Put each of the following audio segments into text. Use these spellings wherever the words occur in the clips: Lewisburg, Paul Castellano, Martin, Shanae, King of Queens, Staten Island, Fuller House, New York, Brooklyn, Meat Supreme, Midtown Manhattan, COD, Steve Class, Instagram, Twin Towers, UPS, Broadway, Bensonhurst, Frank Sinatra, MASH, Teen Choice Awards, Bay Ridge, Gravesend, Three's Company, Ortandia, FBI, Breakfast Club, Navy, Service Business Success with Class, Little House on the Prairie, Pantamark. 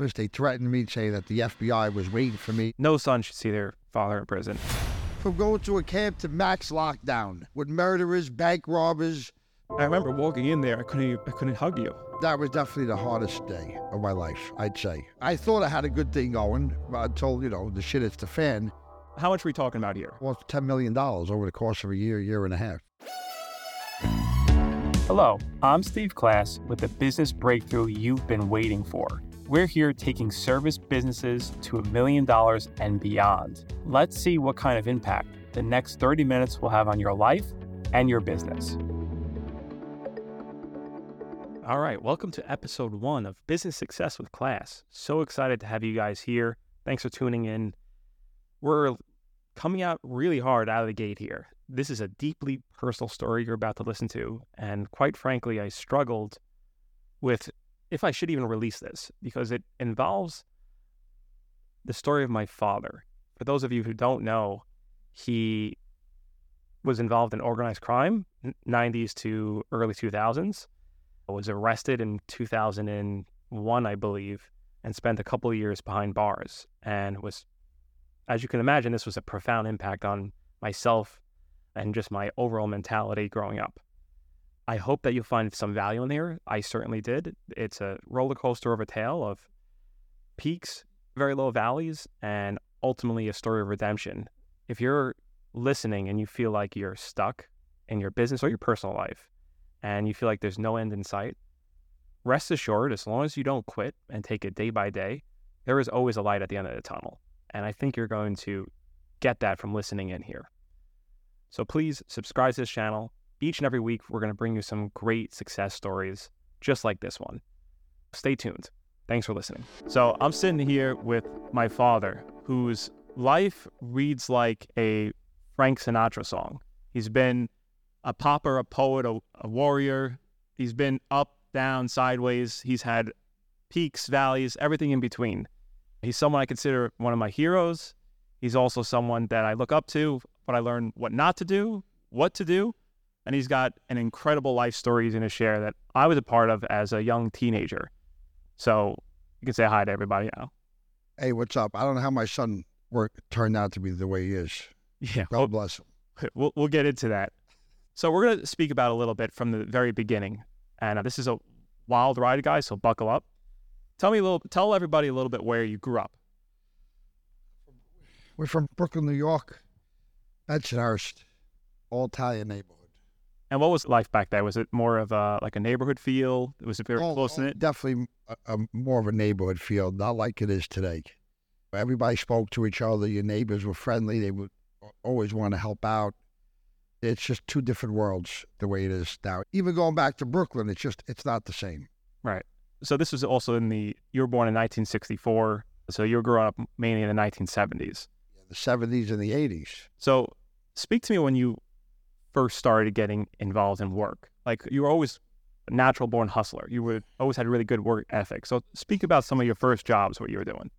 First, they threatened me, saying that the FBI was waiting for me. No son should see their father in prison. From going to a camp to max lockdown with murderers, bank robbers. I remember walking in there, I couldn't hug you. That was definitely the hardest day of my life, I'd say. I thought I had a good thing going until, the shit hits the fan. How much are we talking about here? Well, $10 million over the course of a year and a half. Hello, I'm Steve Class with the business breakthrough you've been waiting for. We're here taking service businesses to $1 million and beyond. Let's see what kind of impact the next 30 minutes will have on your life and your business. All right, welcome to episode 1 of Business Success with Class. So excited to have you guys here. Thanks for tuning in. We're coming out really hard out of the gate here. This is a deeply personal story you're about to listen to. And quite frankly, I struggled with if I should even release this, because it involves the story of my father. For those of you who don't know, he was involved in organized crime, 90s to early 2000s. I was arrested in 2001, I believe, and spent a couple of years behind bars. And was, as you can imagine, this was a profound impact on myself and just my overall mentality growing up. I hope that you'll find some value in here. I certainly did. It's a roller coaster of a tale of peaks, very low valleys, and ultimately a story of redemption. If you're listening and you feel like you're stuck in your business or your personal life, and you feel like there's no end in sight, rest assured, as long as you don't quit and take it day by day, there is always a light at the end of the tunnel. And I think you're going to get that from listening in here. So please subscribe to this channel. Each and every week, we're going to bring you some great success stories just like this one. Stay tuned. Thanks for listening. So I'm sitting here with my father, whose life reads like a Frank Sinatra song. He's been a popper, a poet, a warrior. He's been up, down, sideways. He's had peaks, valleys, everything in between. He's someone I consider one of my heroes. He's also someone that I look up to, but I learn what not to do, what to do. And he's got an incredible life story he's going to share that I was a part of as a young teenager. So you can say hi to everybody now. Hey, what's up? I don't know how my son turned out to be the way he is. Yeah. God bless him. We'll get into that. So we're going to speak about a little bit from the very beginning. And this is a wild ride, guys, so buckle up. Tell everybody a little bit where you grew up. We're from Brooklyn, New York, Bensonhurst, all Italian neighborhood. And what was life back then? Was it more of a neighborhood feel? Was it very close-knit? Definitely more of a neighborhood feel, not like it is today. Everybody spoke to each other. Your neighbors were friendly. They would always want to help out. It's just two different worlds the way it is now. Even going back to Brooklyn, it's not the same. Right. So this was also you were born in 1964, so you were growing up mainly in the 1970s. Yeah, the 70s and the 80s. So speak to me when you first started getting involved in work. Like, you were always a natural born hustler. You were always had really good work ethic. So speak about some of your first jobs, what you were doing.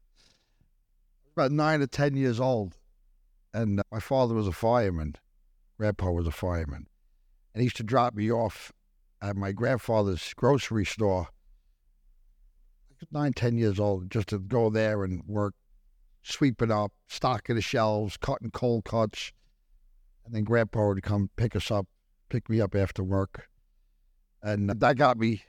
About 9 or 10 years old. And my father was a fireman. Grandpa was a fireman. And he used to drop me off at my grandfather's grocery store. 9, 10 years old, just to go there and work, sweeping up, stocking the shelves, cutting cold cuts. And then Grandpa would come pick me up after work. And that got me,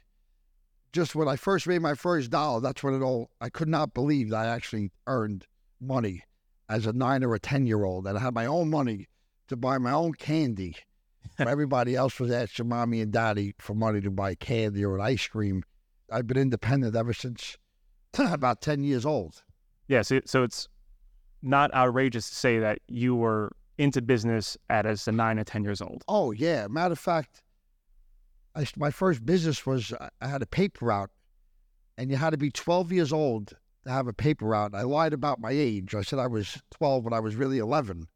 just when I first made my first dollar, that's when I could not believe that I actually earned money as a 9 or a 10-year-old. And I had my own money to buy my own candy. Everybody else was asking Mommy and Daddy for money to buy candy or an ice cream. I've been independent ever since about 10 years old. Yeah, so it's not outrageous to say that you were into business as a 9 or 10 years old. Oh, yeah. Matter of fact, my first business was I had a paper route, and you had to be 12 years old to have a paper route. I lied about my age. I said I was 12, but I was really 11.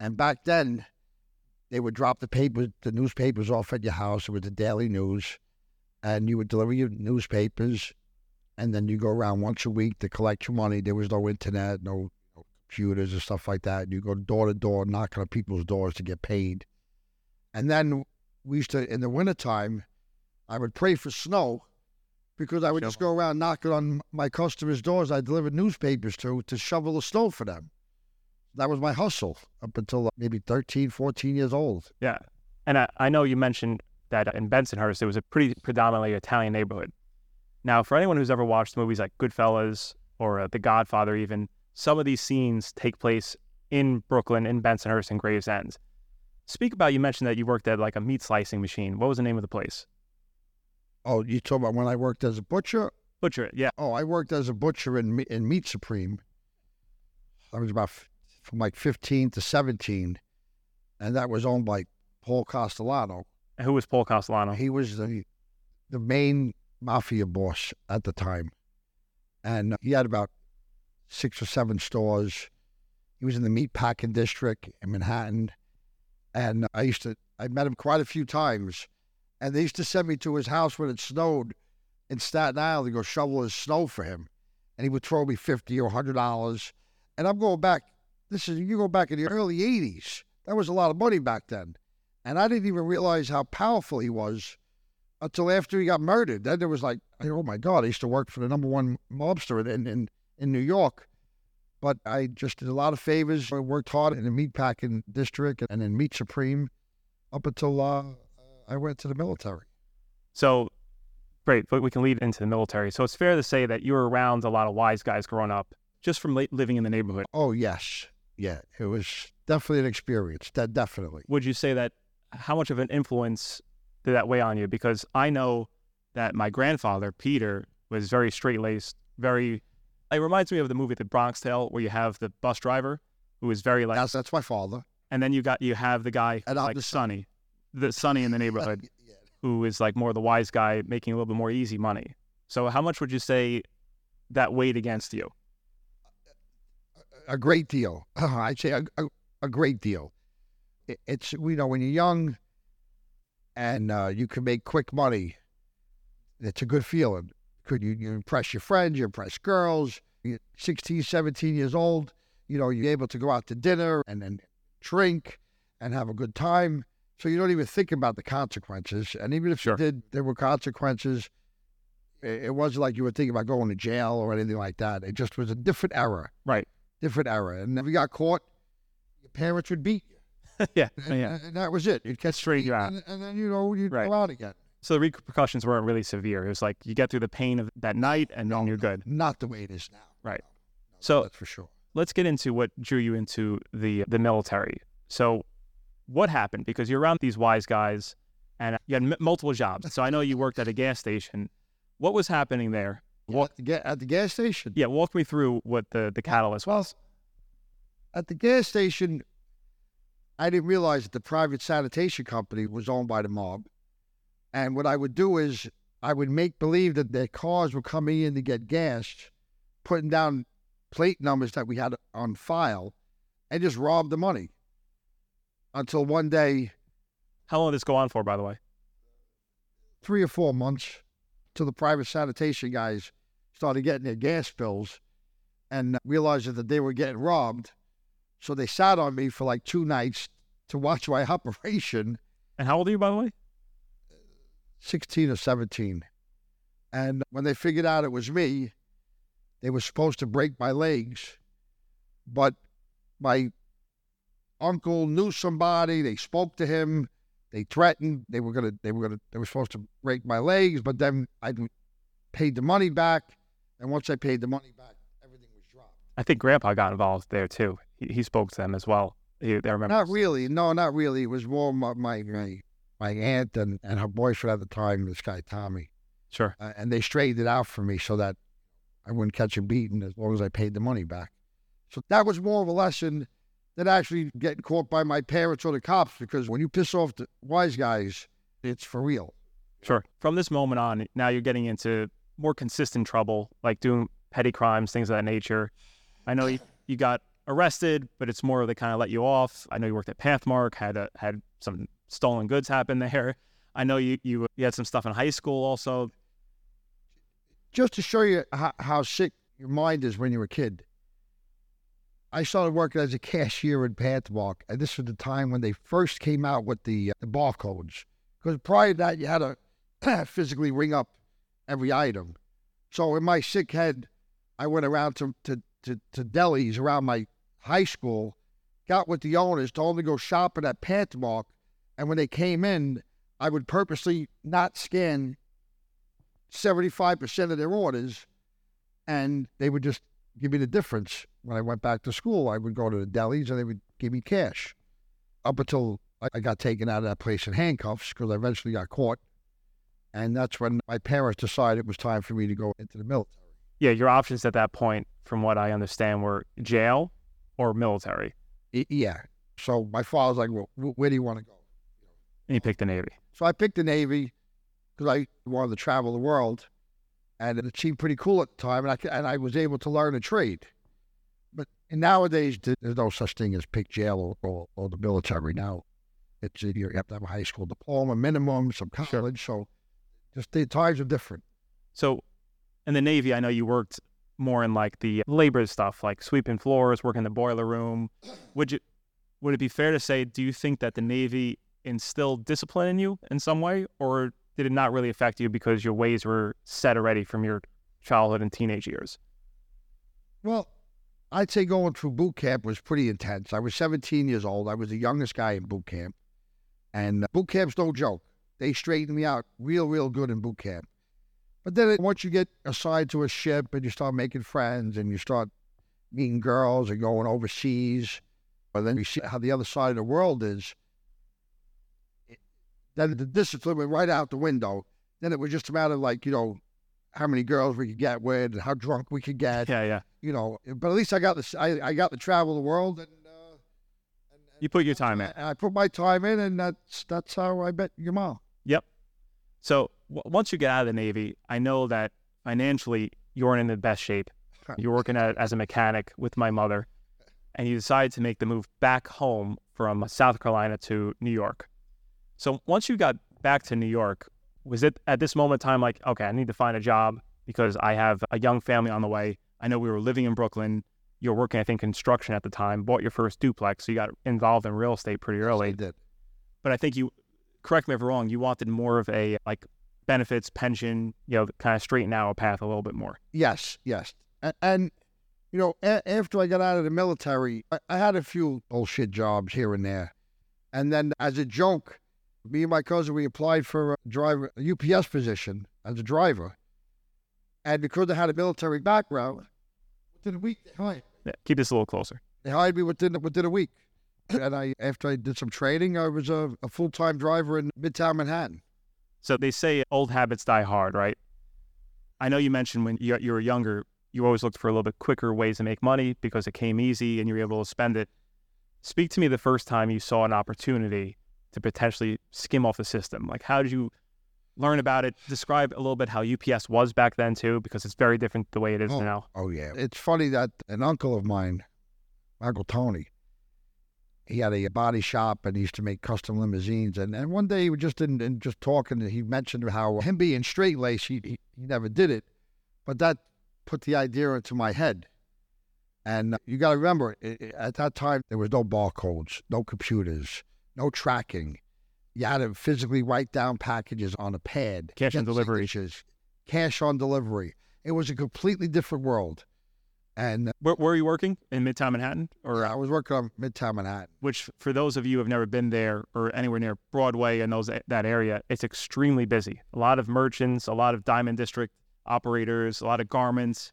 And back then, they would drop the newspapers off at your house. It was the daily news, and you would deliver your newspapers, and then you go around once a week to collect your money. There was no internet, no computers and stuff like that. And you go door to door, knocking on people's doors to get paid. And then we used to, in the wintertime, I would pray for snow because I would just go around knocking on my customers' doors I delivered newspapers to shovel the snow for them. That was my hustle up until maybe 13, 14 years old. Yeah. And I know you mentioned that in Bensonhurst, it was a pretty predominantly Italian neighborhood. Now, for anyone who's ever watched movies like Goodfellas or The Godfather even, some of these scenes take place in Brooklyn, in Bensonhurst and Gravesend. Speak about, you mentioned that you worked at like a meat slicing machine. What was the name of the place? Oh, you talking about when I worked as a butcher? Butcher, yeah. Oh, I worked as a butcher in Meat Supreme. I was about from like 15 to 17, and that was owned by Paul Castellano. And who was Paul Castellano? He was the main mafia boss at the time, and he had about 6 or 7 stores. He was in the meatpacking district in Manhattan, and I met him quite a few times, and they used to send me to his house when it snowed in Staten Island to go shovel his snow for him, and he would throw me $50 or $100, and I'm going back. You go back in the early 80s. That was a lot of money back then. And I didn't even realize how powerful he was until after he got murdered. Then there was like, oh my God, I used to work for the #1 mobster in New York. But I just did a lot of favors. I worked hard in the meatpacking district and in Meat Supreme up until I went to the military. So, great, but we can lead into the military. So it's fair to say that you were around a lot of wise guys growing up just from living in the neighborhood. Oh, yes. Yeah, it was definitely an experience, definitely. Would you say that, how much of an influence did that weigh on you? Because I know that my grandfather, Peter, was very straight-laced, it reminds me of the movie The Bronx Tale, where you have the bus driver who is very like... That's my father. And then you have the guy and like Sonny, the Sonny in the neighborhood, yeah, who is like more the wise guy making a little bit more easy money. So how much would you say that weighed against you? A great deal. I'd say a great deal. It's, you know, when you're young and you can make quick money, it's a good feeling. You impress your friends, you impress girls. You're 16, 17 years old, you know, you're able to go out to dinner and drink and have a good time. So you don't even think about the consequences. And even if you did, there were consequences. It wasn't like you were thinking about going to jail or anything like that. It just was a different era. Right. Different era. And if you got caught, your parents would beat you. Yeah. And that was it. You'd get straight out. And then, you know, you'd go out again. So the repercussions weren't really severe. It was like you get through the pain of that night and then you're good. Not the way it is now. Right. No, so that's for sure. Let's get into what drew you into the military. So what happened? Because you're around these wise guys and you had multiple jobs. So I know you worked at a gas station. What was happening there? At the gas station? Yeah, walk me through what the catalyst was. At the gas station, I didn't realize that the private sanitation company was owned by the mob. And what I would do is I would make believe that their cars were coming in to get gassed, putting down plate numbers that we had on file, and just rob the money. Until one day... How long did this go on for, by the way? 3 or 4 months. Till the private sanitation guys started getting their gas bills and realized that they were getting robbed. So they sat on me for like 2 nights to watch my operation. And how old are you, by the way? 16 or 17. And when they figured out it was me, they were supposed to break my legs. But my uncle knew somebody. They spoke to him. They threatened, they were supposed to break my legs, but then I paid the money back. And once I paid the money back, everything was dropped. I think Grandpa got involved there too. He spoke to them as well. I remember. Not really. No, not really. It was more my aunt and her boyfriend at the time, this guy, Tommy. Sure. And they straightened it out for me so that I wouldn't catch a beating as long as I paid the money back. So that was more of a lesson than actually getting caught by my parents or the cops, because when you piss off the wise guys, it's for real. Sure. From this moment on, now you're getting into more consistent trouble, like doing petty crimes, things of that nature. I know you got arrested, but it's more they kind of let you off. I know you worked at Pantamark, had some stolen goods happen there. I know you had some stuff in high school also. Just to show you how sick your mind is when you're a kid, I started working as a cashier in Pantamark, and this was the time when they first came out with the barcodes. Because prior to that, you had to physically ring up every item. So in my sick head, I went around to delis around my high school, got with the owners, told them to go shopping at Pantamark, and when they came in, I would purposely not scan 75% of their orders, and they would just give me the difference. When I went back to school, I would go to the delis, and they would give me cash, up until I got taken out of that place in handcuffs, because I eventually got caught. And that's when my parents decided it was time for me to go into the military. Yeah, your options at that point, from what I understand, were jail or military. Yeah. So my father's like, well, where do you want to go? And you picked the Navy. So I picked the Navy because I wanted to travel the world. And it seemed pretty cool at the time. And I was able to learn a trade. But nowadays, there's no such thing as pick jail or the military now. It's you have to have a high school diploma, minimum, some college. Sure. So just the times are different. So in the Navy, I know you worked more in like the labor stuff, like sweeping floors, working the boiler room. Would it be fair to say, do you think that the Navy instilled discipline in you in some way, or did it not really affect you because your ways were set already from your childhood and teenage years? Well, I'd say going through boot camp was pretty intense. I was 17 years old. I was the youngest guy in boot camp. And boot camp's no joke. They straightened me out real good in boot camp. But then once you get assigned to a ship and you start making friends and you start meeting girls and going overseas, but then you see how the other side of the world is, then the discipline went right out the window. Then it was just a matter of like, how many girls we could get with, and how drunk we could get. Yeah. But at least I got this. I got to travel the world. And you put your time in. I put my time in, and that's how I met your mom. Yep. So once you get out of the Navy, I know that financially you weren't in the best shape. You were working as a mechanic with my mother, and you decided to make the move back home from South Carolina to New York. So once you got back to New York, was it at this moment in time like, okay, I need to find a job because I have a young family on the way? I know we were living in Brooklyn. You were working, I think, construction at the time, bought your first duplex, so you got involved in real estate pretty early. Yes, I did. But I think you, correct me if I'm wrong, you wanted more of a like benefits, pension, kind of straighten out a path a little bit more. Yes. And after I got out of the military, I had a few bullshit jobs here and there. And then as a joke, me and my cousin, we applied for a UPS position as a driver. And because I had a military background, within a week, they hired me. Yeah, keep this a little closer. They hired me within a week. And after I did some training, I was a full-time driver in Midtown Manhattan. So they say old habits die hard, right? I know you mentioned when you were younger, you always looked for a little bit quicker ways to make money because it came easy and you were able to spend it. Speak to me the first time you saw an opportunity to potentially skim off the system. Like, how did you learn about it? Describe a little bit how UPS was back then too, because it's very different the way it is now. Oh yeah. It's funny that an uncle of mine, Uncle Tony, he had a body shop and he used to make custom limousines. And one day he was just in talking, and he mentioned how him being straight-laced, he never did it. But that put the idea into my head. And you got to remember, at that time, there was no barcodes, no computers, no tracking. You had to physically write down packages on a pad. Cash on delivery. Cash on delivery. It was a completely different world. And where were you working? In Midtown Manhattan? I was working on Midtown Manhattan. Which, for those of you who have never been there or anywhere near Broadway and that area, it's extremely busy. A lot of merchants, a lot of Diamond District operators, a lot of garments.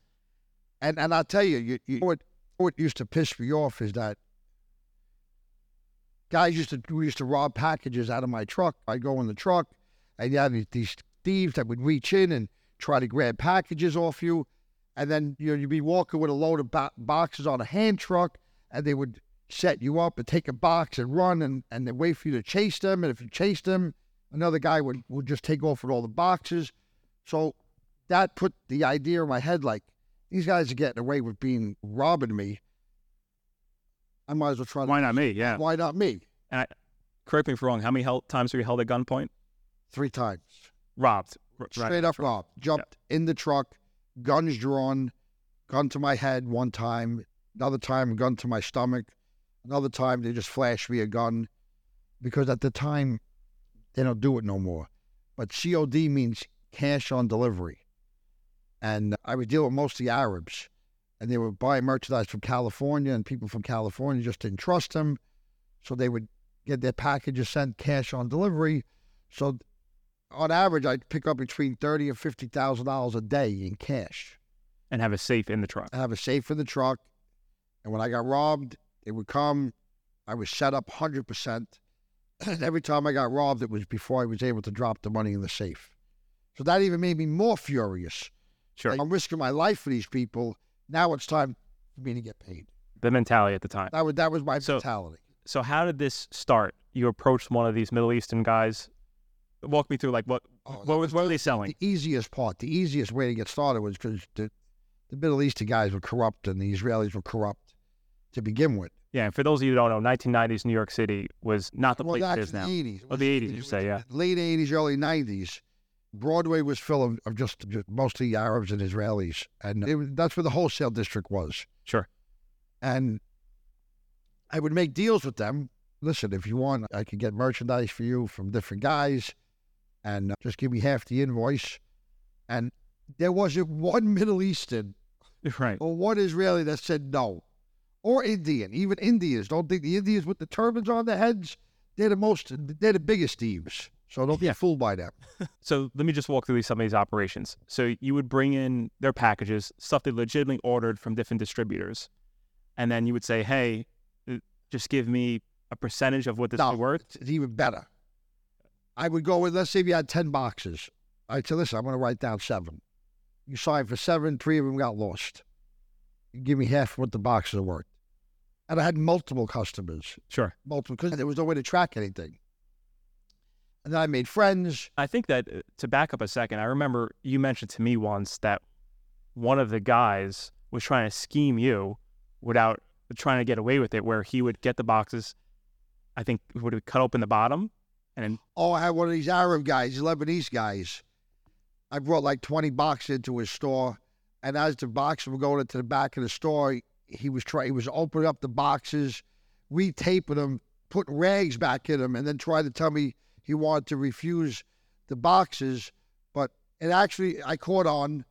And I'll tell you, what used to piss me off is that guys used to rob packages out of my truck. I'd go in the truck, and you had these thieves that would reach in and try to grab packages off you. And then you'd be walking with a load of boxes on a hand truck, and they would set you up and take a box and run, and they wait for you to chase them. And if you chased them, another guy would just take off with all the boxes. So that put the idea in my head, like, these guys are getting away with robbing me. I might as well try. Why not me? Yeah. Why not me? And correct me if I'm wrong. How many times were you held at gunpoint? 3 times. Robbed. Straight up robbed. Jumped in the truck, guns drawn, gun to my head one time, another time gun to my stomach, another time they just flashed me a gun, because at the time they don't do it no more. But COD means cash on delivery. And I would deal with mostly Arabs. And they would buy merchandise from California, and people from California just didn't trust them. So they would get their packages sent cash on delivery. So on average, I'd pick up between $30,000 and $50,000 a day in cash. And have a safe in the truck. I have a safe in the truck. And when I got robbed, it would come. I was set up 100%. And every time I got robbed, it was before I was able to drop the money in the safe. So that even made me more furious. Sure. Like, I'm risking my life for these people. Now it's time for me to get paid. The mentality at the time. That was my mentality. So how did this start? You approached one of these Middle Eastern guys. Walk me through, like, what were they selling? The easiest part, the easiest way to get started was because the Middle Eastern guys were corrupt and the Israelis were corrupt to begin with. Yeah, and for those of you who don't know, 1990s New York City was not the place it is now. The 80s, you say, yeah. Late 80s, early 90s. Broadway was full of just mostly Arabs and Israelis, and that's where the wholesale district was. Sure. And I would make deals with them. Listen, if you want, I could get merchandise for you from different guys, and just give me half the invoice. And there wasn't one Middle Eastern or one Israeli that said no. Or Indian, even Indians. Don't think the Indians with the turbans on their heads, they're the biggest thieves. So don't be fooled by them. So let me just walk through some of these operations. So you would bring in their packages, stuff they legitimately ordered from different distributors. And then you would say, hey, just give me a percentage of what this is worth. It's even better. I would go with, let's say if you had 10 boxes. I'd say, listen, I'm going to write down 7. You signed for 7, 3 of them got lost. You give me half what the boxes are worth. And I had multiple customers. Sure. Multiple, because there was no way to track anything. And then I made friends. I think that, to back up a second, I remember you mentioned to me once that one of the guys was trying to scheme you without trying to get away with it, where he would get the boxes, I think, would cut open the bottom. And then... Oh, I had one of these Arab guys, Lebanese guys. I brought like 20 boxes into his store. And as the boxes were going into the back of the store, he was opening up the boxes, retaping them, putting rags back in them, and then trying to tell me he wanted to refuse the boxes. But it actually, I caught on.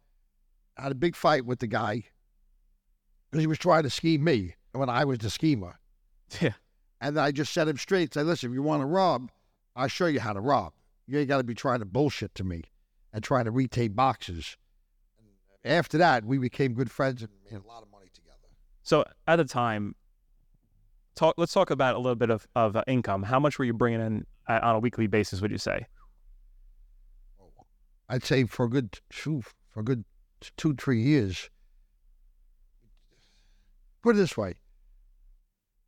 I had a big fight with the guy because he was trying to scheme me when I was the schemer. Yeah. And then I just set him straight. Said, listen, if you want to rob, I'll show you how to rob. You ain't got to be trying to bullshit to me and trying to retape boxes. After that, we became good friends and made a lot of money together. So at the time, let's talk about a little bit of income. How much were you bringing in on a weekly basis, would you say? I'd say for a good 2-3 years. Put it this way.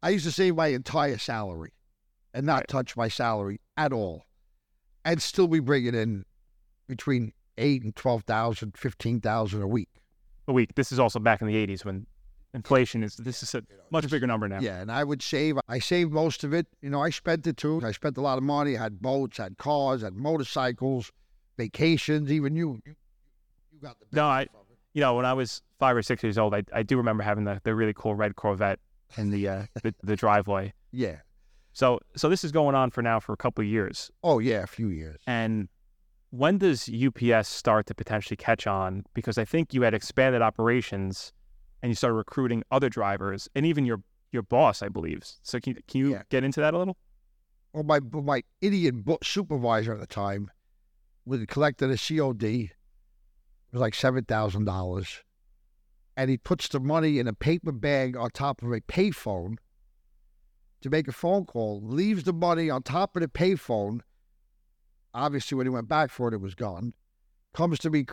I used to save my entire salary and not touch my salary at all. And still be bringing in between $8,000 and $12,000, $15,000 a week. A week. This is also back in the 80s when inflation is, this is a much bigger number now. Yeah, and I saved most of it. You know, I spent it too. I spent a lot of money. I had boats, I had cars, I had motorcycles, vacations, even you got the benefit of it. You know, when I was 5 or 6 years old, I do remember having the really cool red Corvette in the driveway. Yeah. So this is going on for a couple of years. Oh, yeah, a few years. And when does UPS start to potentially catch on? Because I think you had expanded operations and you started recruiting other drivers and even your boss, I believe. So can you get into that a little? Well, my idiot supervisor at the time collected a COD. It was like $7,000. And he puts the money in a paper bag on top of a payphone to make a phone call, leaves the money on top of the payphone. Obviously, when he went back for it, it was gone. Comes to me,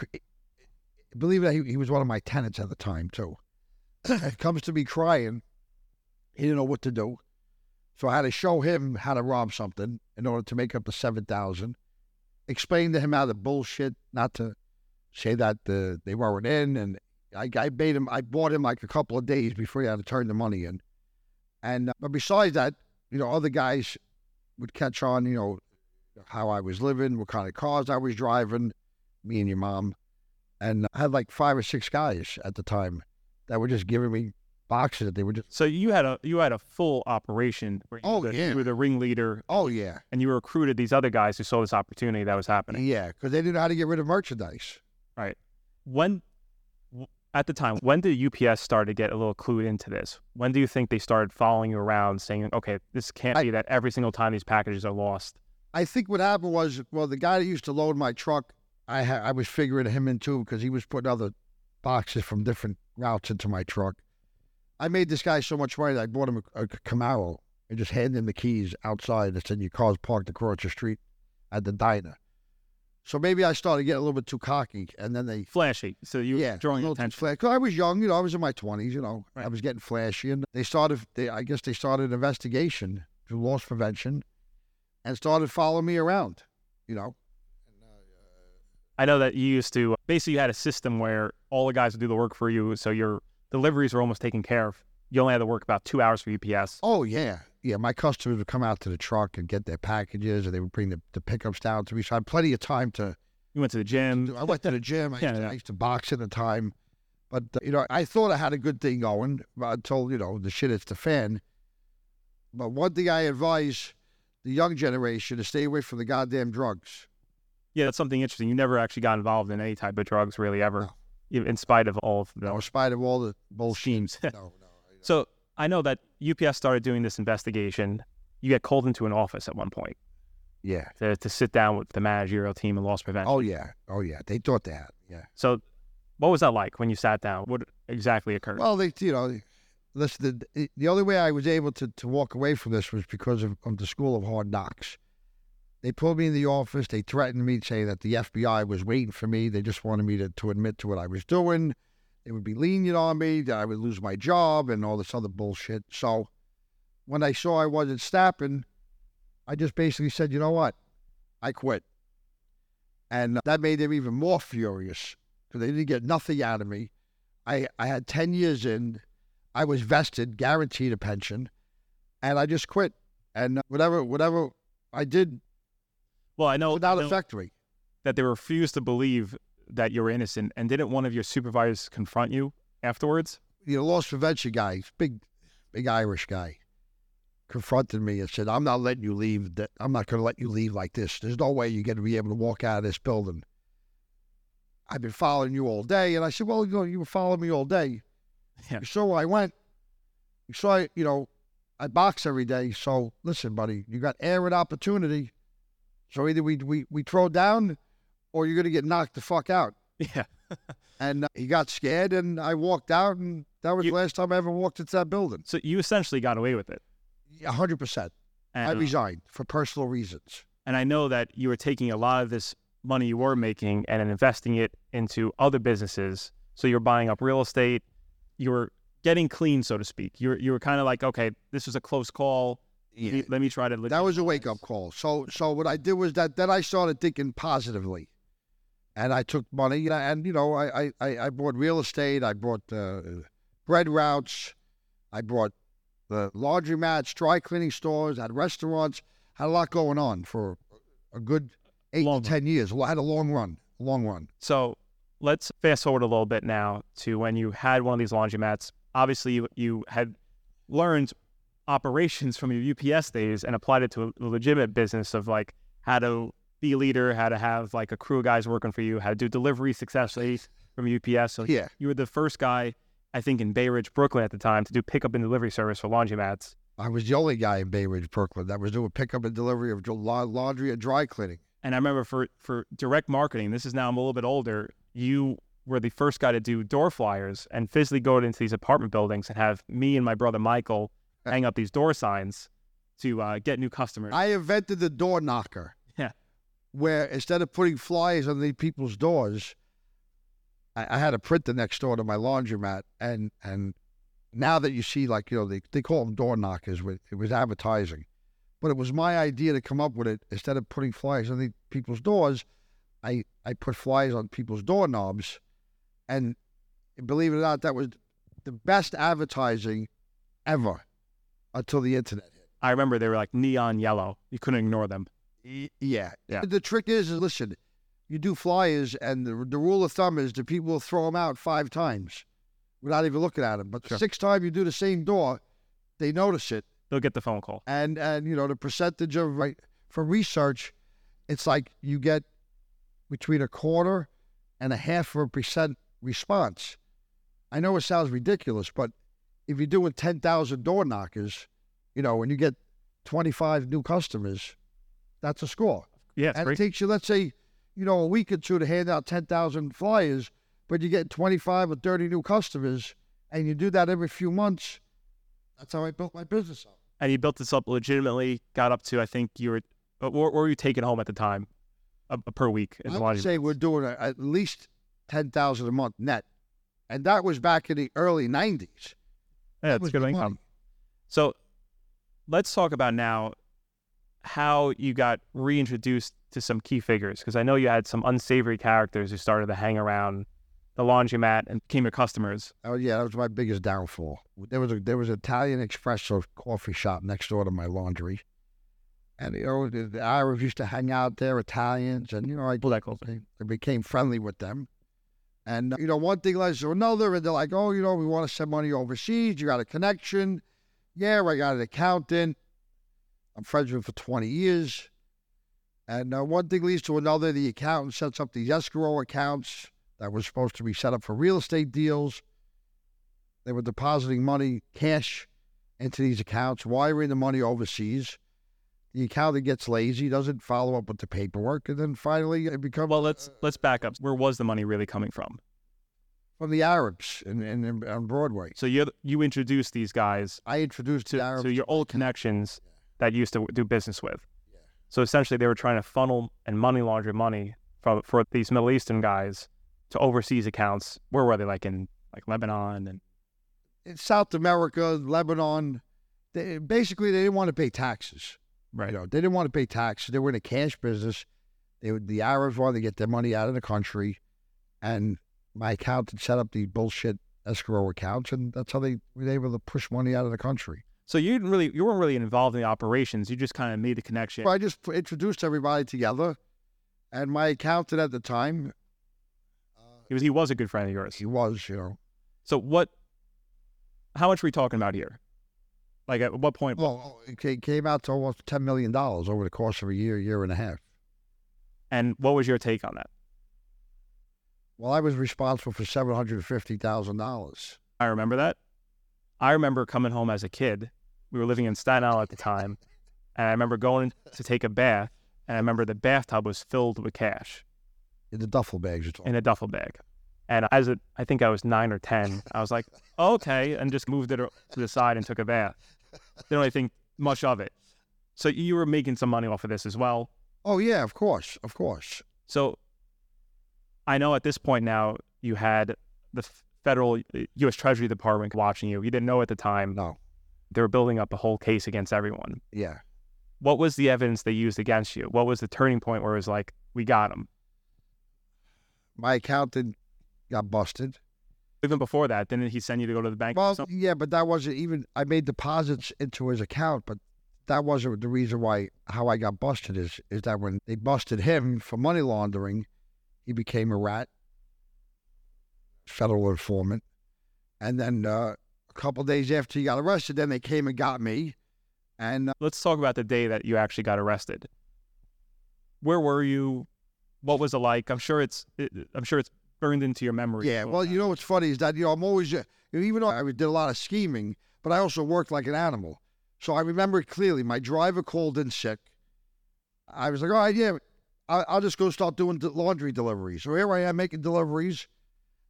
believe it or not, he was one of my tenants at the time, too. Comes to me crying. He didn't know what to do. So I had to show him how to rob something in order to make up the $7,000. Explain to him how the bullshit, not to say that they weren't in. And I bought him like a couple of days before he had to turn the money in. And but besides that, you know, other guys would catch on, you know, how I was living, what kind of cars I was driving, me and your mom. And I had like 5 or 6 guys at the time that were just giving me boxes that they were just... So you had a full operation where you were the ringleader. Oh, yeah. And you recruited these other guys who saw this opportunity that was happening. Yeah, because they didn't know how to get rid of merchandise. Right. When At the time, when did UPS start to get a little clued into this? When do you think they started following you around saying, okay, this can't be that every single time these packages are lost? I think what happened was, well, the guy that used to load my truck, I was figuring him in too, because he was putting other boxes from different routes into my truck. I made this guy so much money that I bought him a Camaro and just handed him the keys outside and said, your car's parked across the street at the diner. So maybe I started getting a little bit too cocky, and then they... Flashy. So you were drawing attention. Because I was young, I was in my 20s, Right. I was getting flashy. And they started an investigation through loss prevention and started following me around, I know that you used to... Basically, you had a system where all the guys would do the work for you, so your deliveries were almost taken care of. You only had to work about 2 hours for UPS. Oh, yeah. Yeah, my customers would come out to the truck and get their packages, and they would bring the pickups down to me. So I had plenty of time to... You went to the gym. I went to the gym. I used to box at the time. But, I thought I had a good thing going until, the shit hits the fan. But one thing I advise the young generation is stay away from the goddamn drugs. Yeah, that's something interesting. You never actually got involved in any type of drugs really ever. No. In spite of all of that. No, in spite of all the bullshit. No. So I know that UPS started doing this investigation. You get called into an office at one point. Yeah. To sit down with the managerial team and loss prevention. Oh, yeah. They thought that. Yeah. So what was that like when you sat down? What exactly occurred? Well, listen, the only way I was able to walk away from this was because of the School of Hard Knocks. They pulled me in the office. They threatened me, saying that the FBI was waiting for me. They just wanted me to admit to what I was doing. They would be lenient on me, that I would lose my job and all this other bullshit. So when I saw I wasn't snapping, I just basically said, you know what? I quit. And that made them even more furious because they didn't get nothing out of me. I had 10 years in. I was vested, guaranteed a pension, and I just quit. And whatever I did... Well, I know without a factory that they refused to believe that you were innocent. And didn't one of your supervisors confront you afterwards? The loss prevention guy, big Irish guy, confronted me and said, I'm not letting you leave. I'm not going to let you leave like this. There's no way you're going to be able to walk out of this building. I've been following you all day. And I said, well, you were following me all day. Yeah. You saw where I went. You saw, I box every day. So listen, buddy, you got air and opportunity. So either we throw down or you're going to get knocked the fuck out. Yeah. And he got scared and I walked out, and that was the last time I ever walked into that building. So you essentially got away with it. 100%. I resigned for personal reasons. And I know that you were taking a lot of this money you were making and investing it into other businesses. So you're buying up real estate. You were getting clean, so to speak. You were kind of like, okay, this was a close call. Yeah. Let me try to... That was a wake-up call. So what I did was that then I started thinking positively. And I took money, and I bought real estate. I bought bread routes. I bought the laundromats, dry cleaning stores, had restaurants. Had a lot going on for a good 8 to 10 years. I had a long run. So let's fast forward a little bit now to when you had one of these laundromats. Obviously, you had learned operations from your UPS days and applied it to a legitimate business of like how to be a leader, how to have like a crew of guys working for you, how to do delivery successfully from UPS. So yeah. You were the first guy, I think, in Bay Ridge, Brooklyn at the time to do pickup and delivery service for laundromats. I was the only guy in Bay Ridge, Brooklyn that was doing pickup and delivery of laundry and dry cleaning. And I remember for direct marketing, this is now I'm a little bit older, you were the first guy to do door flyers and physically go into these apartment buildings and have me and my brother Michael hang up these door signs to get new customers. I invented the door knocker. Yeah. Where instead of putting flyers underneath people's doors, I had a printer next door to my laundromat. And now that you see, they call them door knockers. It was advertising. But it was my idea to come up with it. Instead of putting flyers underneath people's doors, I put flyers on people's doorknobs. And believe it or not, that was the best advertising ever. Until the internet hit. I remember they were like neon yellow. You couldn't ignore them. Yeah. The trick is, listen, you do flyers, and the rule of thumb is that people will throw them out 5 times without even looking at them. But sure. The 6th time you do the same door, they notice it. They'll get the phone call. And the percentage of, from research, it's like you get between 25% and 0.5% response. I know it sounds ridiculous, but if you're doing 10,000 door knockers, you know, and you get 25 new customers, that's a score. Yeah, and it takes you, let's say, you know, a week or two to hand out 10,000 flyers, but you get 25 or 30 new customers, and you do that every few months. That's how I built my business up. And you built this up legitimately, got up to, I think you were, what were you taking home at the time per week? I would say we're doing at least 10,000 a month net. And that was back in the early 90s. Yeah, that's good income. Money. So let's talk about now how you got reintroduced to some key figures, because I know you had some unsavory characters who started to hang around the laundromat and became your customers. Oh yeah, that was my biggest downfall. There was an Italian espresso coffee shop next door to my laundry, and you know the Arabs used to hang out there, Italians, and you know I became friendly with them, and you know one thing led to another, and they're like, oh, you know, we want to send money overseas. You got a connection? Yeah, I got an accountant. I'm friends with him for 20 years. And one thing leads to another. The accountant sets up these escrow accounts that were supposed to be set up for real estate deals. They were depositing money, cash, into these accounts, wiring the money overseas. The accountant gets lazy, doesn't follow up with the paperwork, and then finally it becomes... Well, let's back up. Where was the money really coming from? From the Arabs and on Broadway. So you introduced these guys... I introduced the Arabs. So your old connections... Yeah. That you used to do business with. Yeah. So essentially they were trying to funnel and money launder money for these Middle Eastern guys to overseas accounts. Where were they, like in like Lebanon and in South America, Lebanon? They didn't want to pay taxes. Right. You know, they didn't want to pay taxes. They were in a cash business. The Arabs wanted to get their money out of the country, and my accountant set up these bullshit escrow accounts, and that's how they were able to push money out of the country. So you weren't really involved in the operations. You just kind of made the connection. Well, I just introduced everybody together, and my accountant at the time, he was a good friend of yours. He was, you know. So how much were we talking about here? Like at what point? Well, it came out to almost $10 million over the course of a year and a half. And what was your take on that? Well, I was responsible for $750,000. I remember that. I remember coming home as a kid. We were living in Staten Island at the time, and I remember going to take a bath, and I remember the bathtub was filled with cash. In the duffel bags you're talking. In a duffel bag. And I think I was 9 or 10, I was like, oh, okay, and just moved it to the side and took a bath. Didn't really think much of it. So you were making some money off of this as well? Oh, yeah, of course. So I know at this point now you had the federal U.S. Treasury Department watching you. You didn't know at the time. No. They were building up a whole case against everyone. Yeah. What was the evidence they used against you? What was the turning point where it was like, we got him? My accountant got busted. Even before that, didn't he send you to go to the bank? Well, yeah, but that wasn't even, I made deposits into his account, but that wasn't the reason how I got busted is that when they busted him for money laundering, he became a rat. Federal informant, and then a couple of days after he got arrested, then they came and got me. And let's talk about the day that you actually got arrested. Where were you? What was it like? I'm sure it's burned into your memory. Yeah. Well, you know what's funny is that I'm always even though I did a lot of scheming, but I also worked like an animal. So I remember it clearly. My driver called in sick. I was like, all right, yeah, I'll just go start doing laundry deliveries. So here I am making deliveries.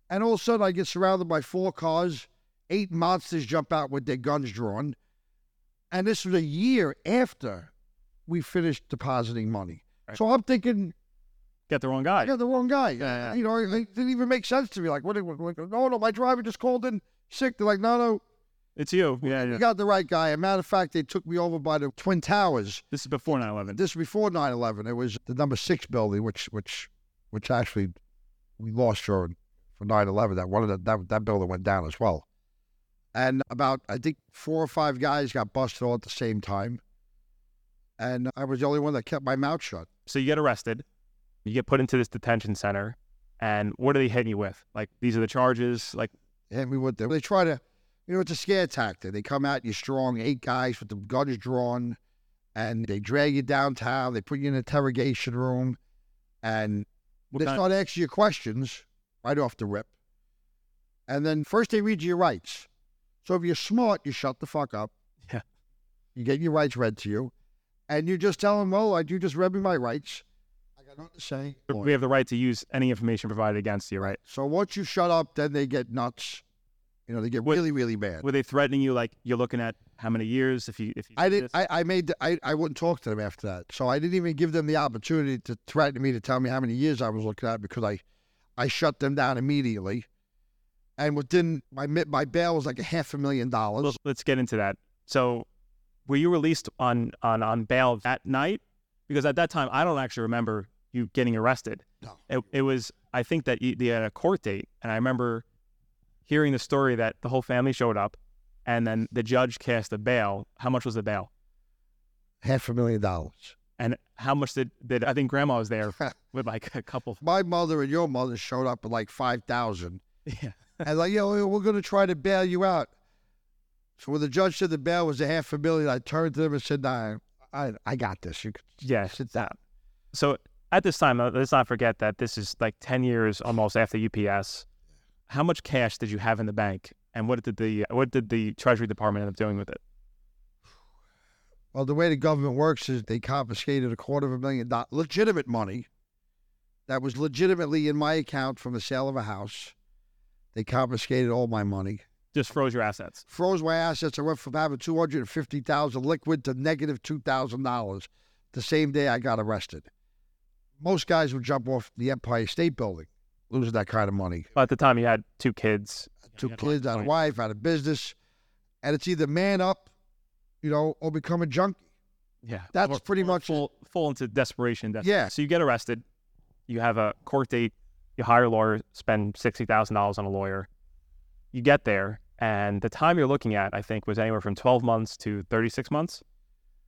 And all of a sudden, I get surrounded by 4 cars, 8 monsters jump out with their guns drawn. And this was a year after we finished depositing money. Right. So I'm thinking... Got the wrong guy. Yeah, the wrong guy. Yeah. You know, it didn't even make sense to me. Like, what no, my driver just called in sick. They're like, no. It's you. Yeah, you got the right guy. As a matter of fact, they took me over by the Twin Towers. This is before 9/11. It was the number 6 building, which actually we lost for 9/11, that building went down as well. And about, I think, 4 or 5 guys got busted all at the same time. And I was the only one that kept my mouth shut. So you get arrested, you get put into this detention center, and what are they hitting you with? Like, these are the charges, like... And we went there. They try to, it's a scare tactic. They come out, you're strong, 8 guys with the guns drawn, and they drag you downtown, they put you in an interrogation room, and they start asking you questions. Right off the rip. And then first they read your rights. So if you're smart, you shut the fuck up. Yeah. You get your rights read to you. And you just tell them, oh, you just read me my rights. I got nothing to say. We have the right to use any information provided against you, right? So once you shut up, then they get nuts. You know, they get really, really bad. Were they threatening you like you're looking at how many years if you I did I wouldn't talk to them after that. So I didn't even give them the opportunity to threaten me to tell me how many years I was looking at because I shut them down immediately. And within my bail was like $500,000. Well, let's get into that. So were you released on bail that night? Because at that time, I don't actually remember you getting arrested. No. It was, I think that they had a court date. And I remember hearing the story that the whole family showed up and then the judge cast a bail. How much was the bail? $500,000. And how much did I think grandma was there with like a couple. My mother and your mother showed up with like 5,000. Yeah. And like, yo, we're going to try to bail you out. So when the judge said the bail was $500,000, I turned to them and said, nah, I got this. You sit down. So at this time, let's not forget that this is like 10 years almost after UPS. How much cash did you have in the bank, and what did the Treasury Department end up doing with it? Well, the way the government works is they confiscated $250,000 legitimate money that was legitimately in my account from the sale of a house. They confiscated all my money. Just froze your assets. Froze my assets. I went from having $250,000 liquid to negative $2,000 the same day I got arrested. Most guys would jump off the Empire State Building losing that kind of money. But at the time, you had two kids, had a wife, had a business, and it's either man up, or become a junkie. Yeah, that's pretty much fall into desperation. Yeah. So you get arrested, you have a court date, you hire a lawyer, spend $60,000 on a lawyer. You get there, and the time you're looking at, I think, was anywhere from 12 months to 36 months,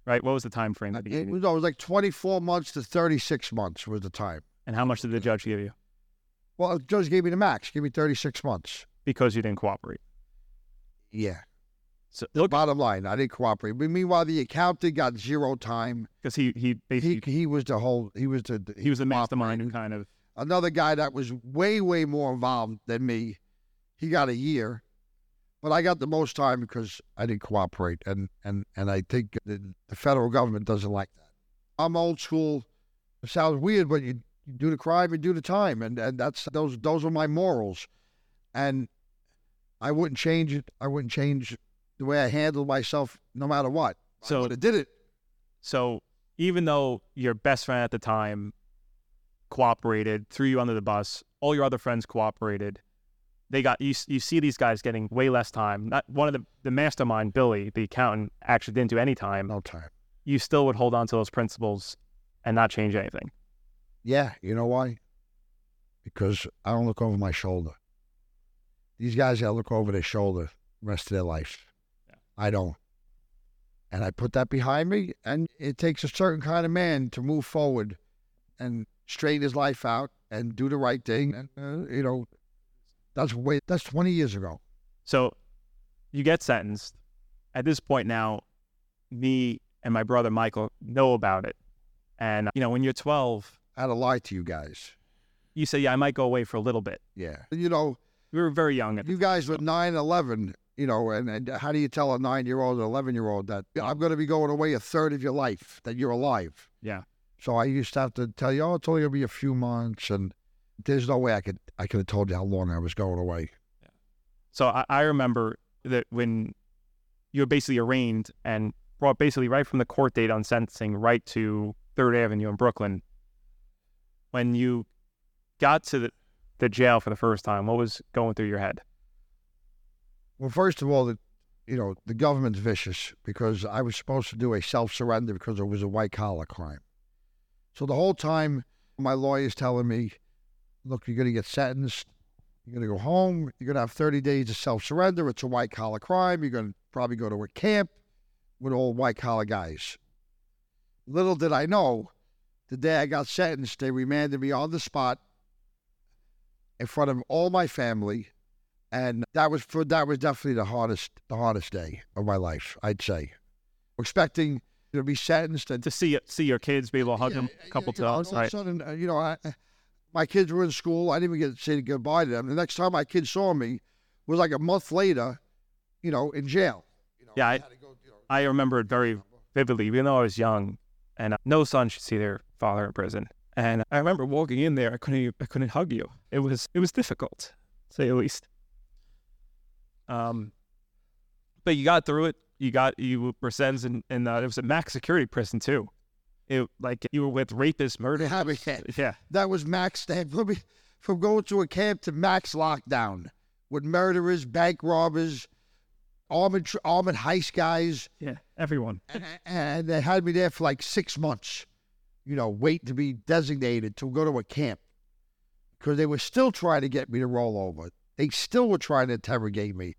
right? What was the time frame? It was like 24 months to 36 months was the time. And how much did the judge give you? Well, the judge gave me the max. Gave me 36 months. Because you didn't cooperate. Yeah. So bottom line, I didn't cooperate. But meanwhile, the accountant got zero time. Because he was the mastermind kind of. Another guy that was way, way more involved than me, he got a year. But I got the most time because I didn't cooperate. And I think the federal government doesn't like that. I'm old school. It sounds weird, but you do the crime and do the time, and that's those are my morals, and I wouldn't change it. I wouldn't change the way I handled myself, no matter what. So I would have did it. So even though your best friend at the time cooperated, threw you under the bus, all your other friends cooperated. They got you see these guys getting way less time. Not one of the mastermind, Billy, the accountant, actually didn't do any time. No time. You still would hold on to those principles and not change anything. Yeah, you know why? Because I don't look over my shoulder. These guys gotta look over their shoulder the rest of their life. Yeah. I don't. And I put that behind me, and it takes a certain kind of man to move forward and straighten his life out and do the right thing. And, that's 20 years ago. So you get sentenced. At this point now, me and my brother Michael know about it. And, when you're 12... I had to lie to you guys. You said, I might go away for a little bit. Yeah. We were very young. You guys were 9, 11, and how do you tell a 9-year-old, an 11-year-old that I'm going to be going away a third of your life, that you're alive? Yeah. So I used to have to tell you, it's only going to be a few months, and there's no way I could have told you how long I was going away. Yeah. So I remember that when you were basically arraigned and brought basically right from the court date on sentencing right to 3rd Avenue in Brooklyn. When you got to the jail for the first time, what was going through your head? Well, first of all, the government's vicious because I was supposed to do a self-surrender because it was a white-collar crime. So the whole time, my lawyer's telling me, look, you're going to get sentenced. You're going to go home. You're going to have 30 days of self-surrender. It's a white-collar crime. You're going to probably go to a camp with all white-collar guys. Little did I know, the day I got sentenced, they remanded me on the spot in front of all my family, and that was definitely the hardest day of my life, I'd say. Expecting to be sentenced and to see your kids, be able to hug them a couple times. All of a sudden, my kids were in school. I didn't even get to say goodbye to them. The next time my kids saw me was like a month later, you know, in jail. You know, yeah, I remember it very vividly, even though I was young, and no son should see their father in prison. And I remember walking in there, I couldn't hug you. It was difficult, to say the least. But you got through it. You were sentenced, and it was a max security prison too. You were with rapists, murderers. Yeah, that was max. They put me from going to a camp to max lockdown with murderers, bank robbers, armored heist guys. Yeah, everyone. And they had me there for like 6 months, you know, waiting to be designated to go to a camp, because they were still trying to get me to roll over. They still were trying to interrogate me.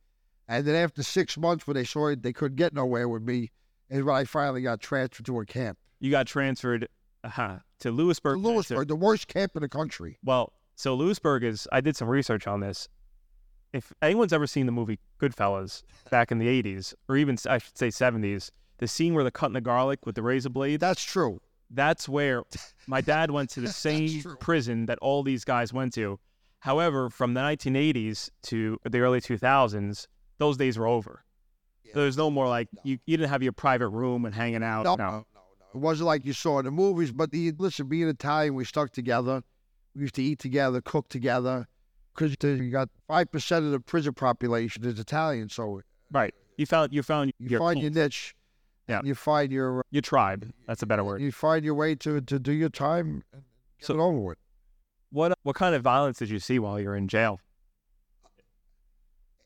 And then after 6 months, when they saw it, they couldn't get nowhere with me, is when I finally got transferred to a camp. You got transferred to Lewisburg. To Lewisburg, the worst camp in the country. Well, so Lewisburg is, I did some research on this. If anyone's ever seen the movie Goodfellas back in the 80s, or even I should say 70s, the scene where they're cutting the garlic with the razor blade. That's true. That's where my dad went to the same prison that all these guys went to. However, from the 1980s to the early 2000s, those days were over. Yeah. There's no more you didn't have your private room and hanging out. No. It wasn't like you saw in the movies, but being Italian, we stuck together. We used to eat together, cook together, because you got 5% of the prison population is Italian. So right, you find your niche. Yeah, you find your tribe. That's a better word. You find your way to do your time and get it over with. What kind of violence did you see while you're in jail?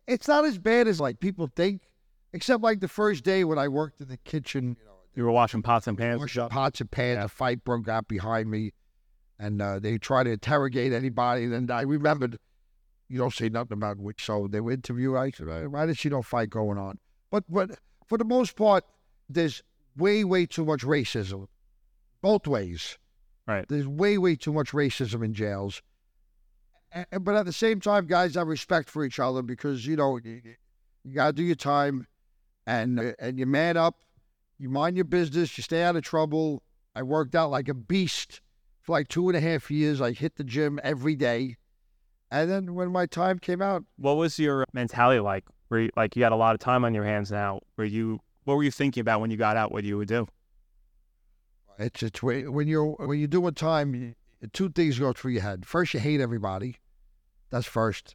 It's not as bad as people think, except the first day when I worked in the kitchen. You were washing pots and pans? Yeah. A fight broke out behind me, and they tried to interrogate anybody. And then I remembered, you don't say nothing about which, so they were interviewing. I said, why did she no fight going on? But for the most part, there's way too much racism, both ways. Right. There's way too much racism in jails. But at the same time, guys have respect for each other, because, you know, you got to do your time, and you man up. You mind your business. You stay out of trouble. I worked out like a beast for 2.5 years. I hit the gym every day. And then when my time came out. What was your mentality like? Were you, you had a lot of time on your hands now. What were you thinking about when you got out, what you would do? When you're doing time, two things go through your head. First, you hate everybody. That's first.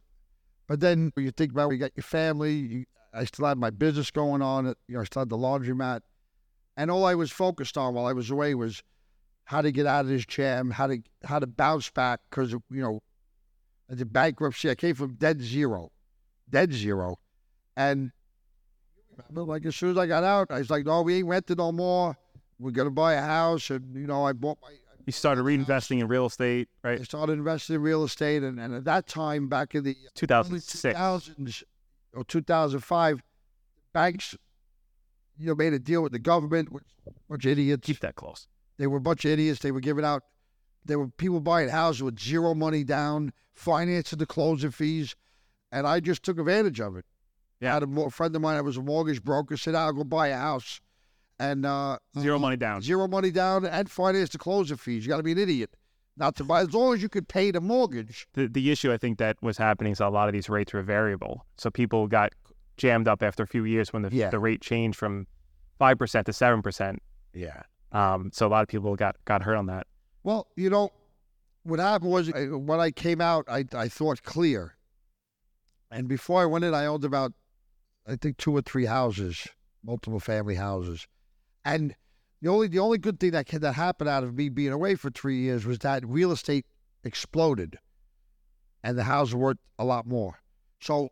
But then you think about, you got your family. I still had my business going on. I still had the laundromat. And all I was focused on while I was away was how to get out of this jam, how to bounce back, because, the bankruptcy. I came from dead zero. And as soon as I got out, I was like, no, we ain't renting no more. We're going to buy a house. And, I bought my... You started reinvesting in real estate, right? I started investing in real estate. And at that time, back in the... 2006. 2000s or 2005, banks... made a deal with the government, which were a bunch of idiots. Keep that close. They were a bunch of idiots. They were giving out, there were people buying houses with zero money down, financing the closing fees, and I just took advantage of it. Yeah. I had a friend of mine that was a mortgage broker, said, I'll go buy a house. And zero money down. Zero money down and finance the closing fees. You got to be an idiot not to buy, as long as you could pay the mortgage. The issue I think that was happening is a lot of these rates were variable. So people got jammed up after a few years when the rate changed from 5% to 7%. Yeah. So a lot of people got hurt on that. Well, what happened was when I came out, I thought clear. And before I went in, I owned about, I think, 2 or 3 houses, multiple family houses. And the only good thing that happened out of me being away for 3 years was that real estate exploded, and the houses were worth a lot more. So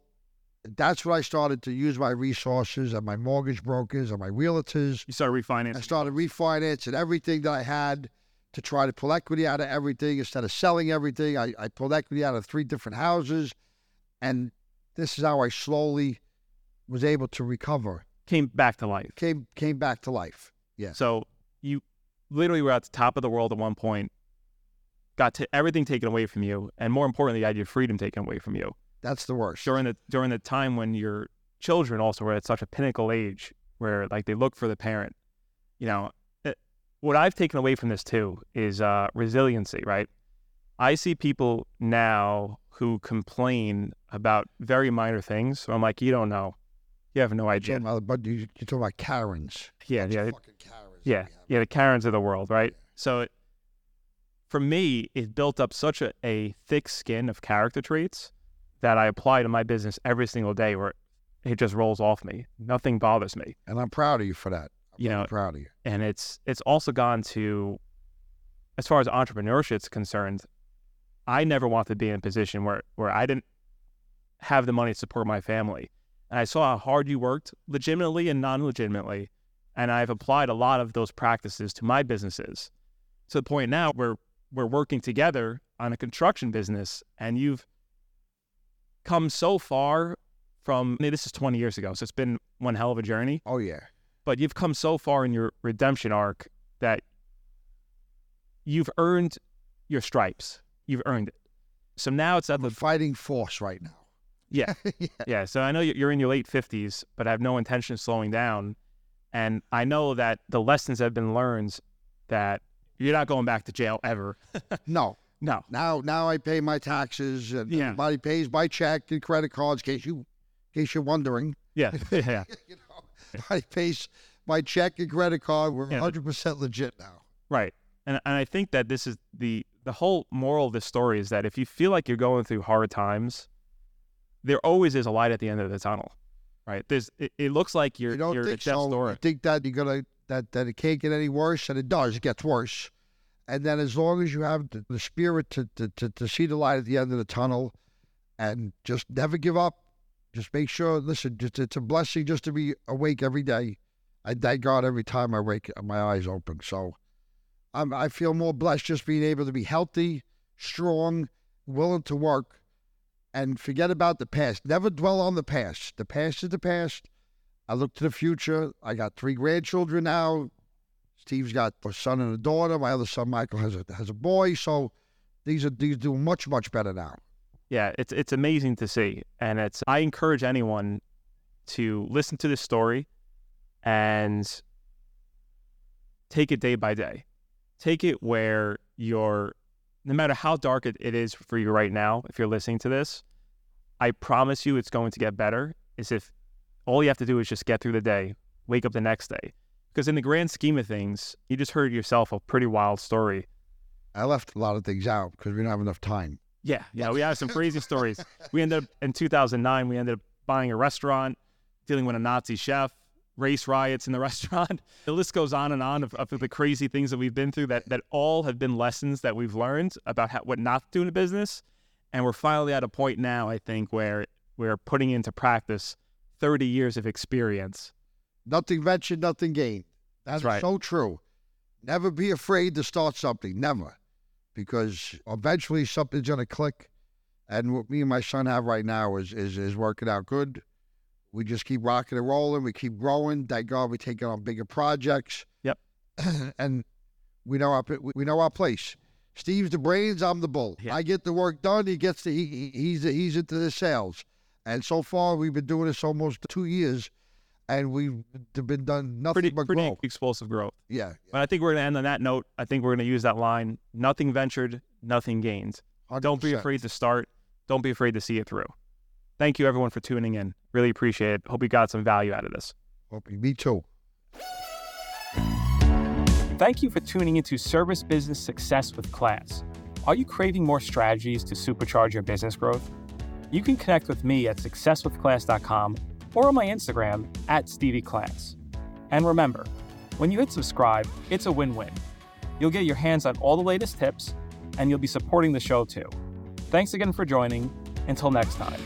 that's when I started to use my resources and my mortgage brokers and my realtors. You started refinancing. I started refinancing everything that I had to try to pull equity out of everything. Instead of selling everything, I pulled equity out of 3 different houses. And this is how I slowly was able to recover. Came back to life. Came back to life, yeah. So you literally were at the top of the world at one point, got everything taken away from you, and more importantly, you had your freedom taken away from you. That's the worst. During the time when your children also were at such a pinnacle age where they look for the parent, what I've taken away from this too is resiliency, right? I see people now who complain about very minor things. So I'm like, you don't know. You have no idea. But you're talking about Karens. Yeah, the Karens of the world, right? Yeah. So it, for me, it built up such a thick skin of character traits that I apply to my business every single day where it just rolls off me. Nothing bothers me. And I'm proud of you for that. Proud of you. And it's also gone to, as far as entrepreneurship is concerned, I never wanted to be in a position where I didn't have the money to support my family. And I saw how hard you worked, legitimately and non-legitimately. And I've applied a lot of those practices to my businesses to the point now where we're working together on a construction business, and you've come so far from, this is 20 years ago, so it's been one hell of a journey. Oh, yeah. But you've come so far in your redemption arc that you've earned your stripes. You've earned it. So now it's at the fighting force right now. Yeah. Yeah. So I know you're in your late 50s, but I have no intention of slowing down. And I know that the lessons have been learned that you're not going back to jail ever. No. Now I pay my taxes. And everybody pays by check and credit cards, in case you're wondering. Yeah. Yeah. I pay my check and credit card. We're 100% legit now. Right. And I think that this is the whole moral of this story is that if you feel like you're going through hard times, there always is a light at the end of the tunnel, right? It looks like you're at death's door. I think that that it can't get any worse, and it does. It gets worse. And then as long as you have the spirit to see the light at the end of the tunnel, and just never give up. Just make sure. Listen, it's a blessing just to be awake every day. I thank God every time I wake, my eyes open. So, I feel more blessed just being able to be healthy, strong, willing to work. And forget about the past. Never dwell on the past. The past is the past. I look to the future. I got 3 grandchildren now. Steve's got a son and a daughter. My other son, Michael, has a boy. So these do much, much better now. Yeah, it's amazing to see. And I encourage anyone to listen to this story and take it day by day. Take it where you're... No matter how dark it is for you right now, if you're listening to this, I promise you it's going to get better. Is if all you have to do is just get through the day, wake up the next day. Because in the grand scheme of things, you just heard yourself a pretty wild story. I left a lot of things out because we don't have enough time. Yeah, we have some crazy stories. We ended up, in 2009, buying a restaurant, dealing with a Nazi chef, race riots in the restaurant. The list goes on and on of the crazy things that we've been through that all have been lessons that we've learned about what not to do in a business. And we're finally at a point now, I think, where we're putting into practice 30 years of experience. Nothing ventured, nothing gained. That's right. So true. Never be afraid to start something, never. Because eventually something's going to click. And what me and my son have right now is working out good. We just keep rocking and rolling. We keep growing. Thank God we take on bigger projects. Yep. And we know our place. Steve's the brains. I'm the bull. Yeah. I get the work done. He gets the he's into the sales. And so far we've been doing this almost 2 years, and we've been done nothing but grow. Pretty explosive growth. Yeah. But I think we're gonna end on that note. I think we're gonna use that line: nothing ventured, nothing gained. 100%. Don't be afraid to start. Don't be afraid to see it through. Thank you, everyone, for tuning in. Really appreciate it. Hope you got some value out of this. Hope you, me too. Thank you for tuning into Service Business Success with Class. Are you craving more strategies to supercharge your business growth? You can connect with me at successwithclass.com or on my Instagram at Stevie Class. And remember, when you hit subscribe, it's a win-win. You'll get your hands on all the latest tips, and you'll be supporting the show too. Thanks again for joining. Until next time.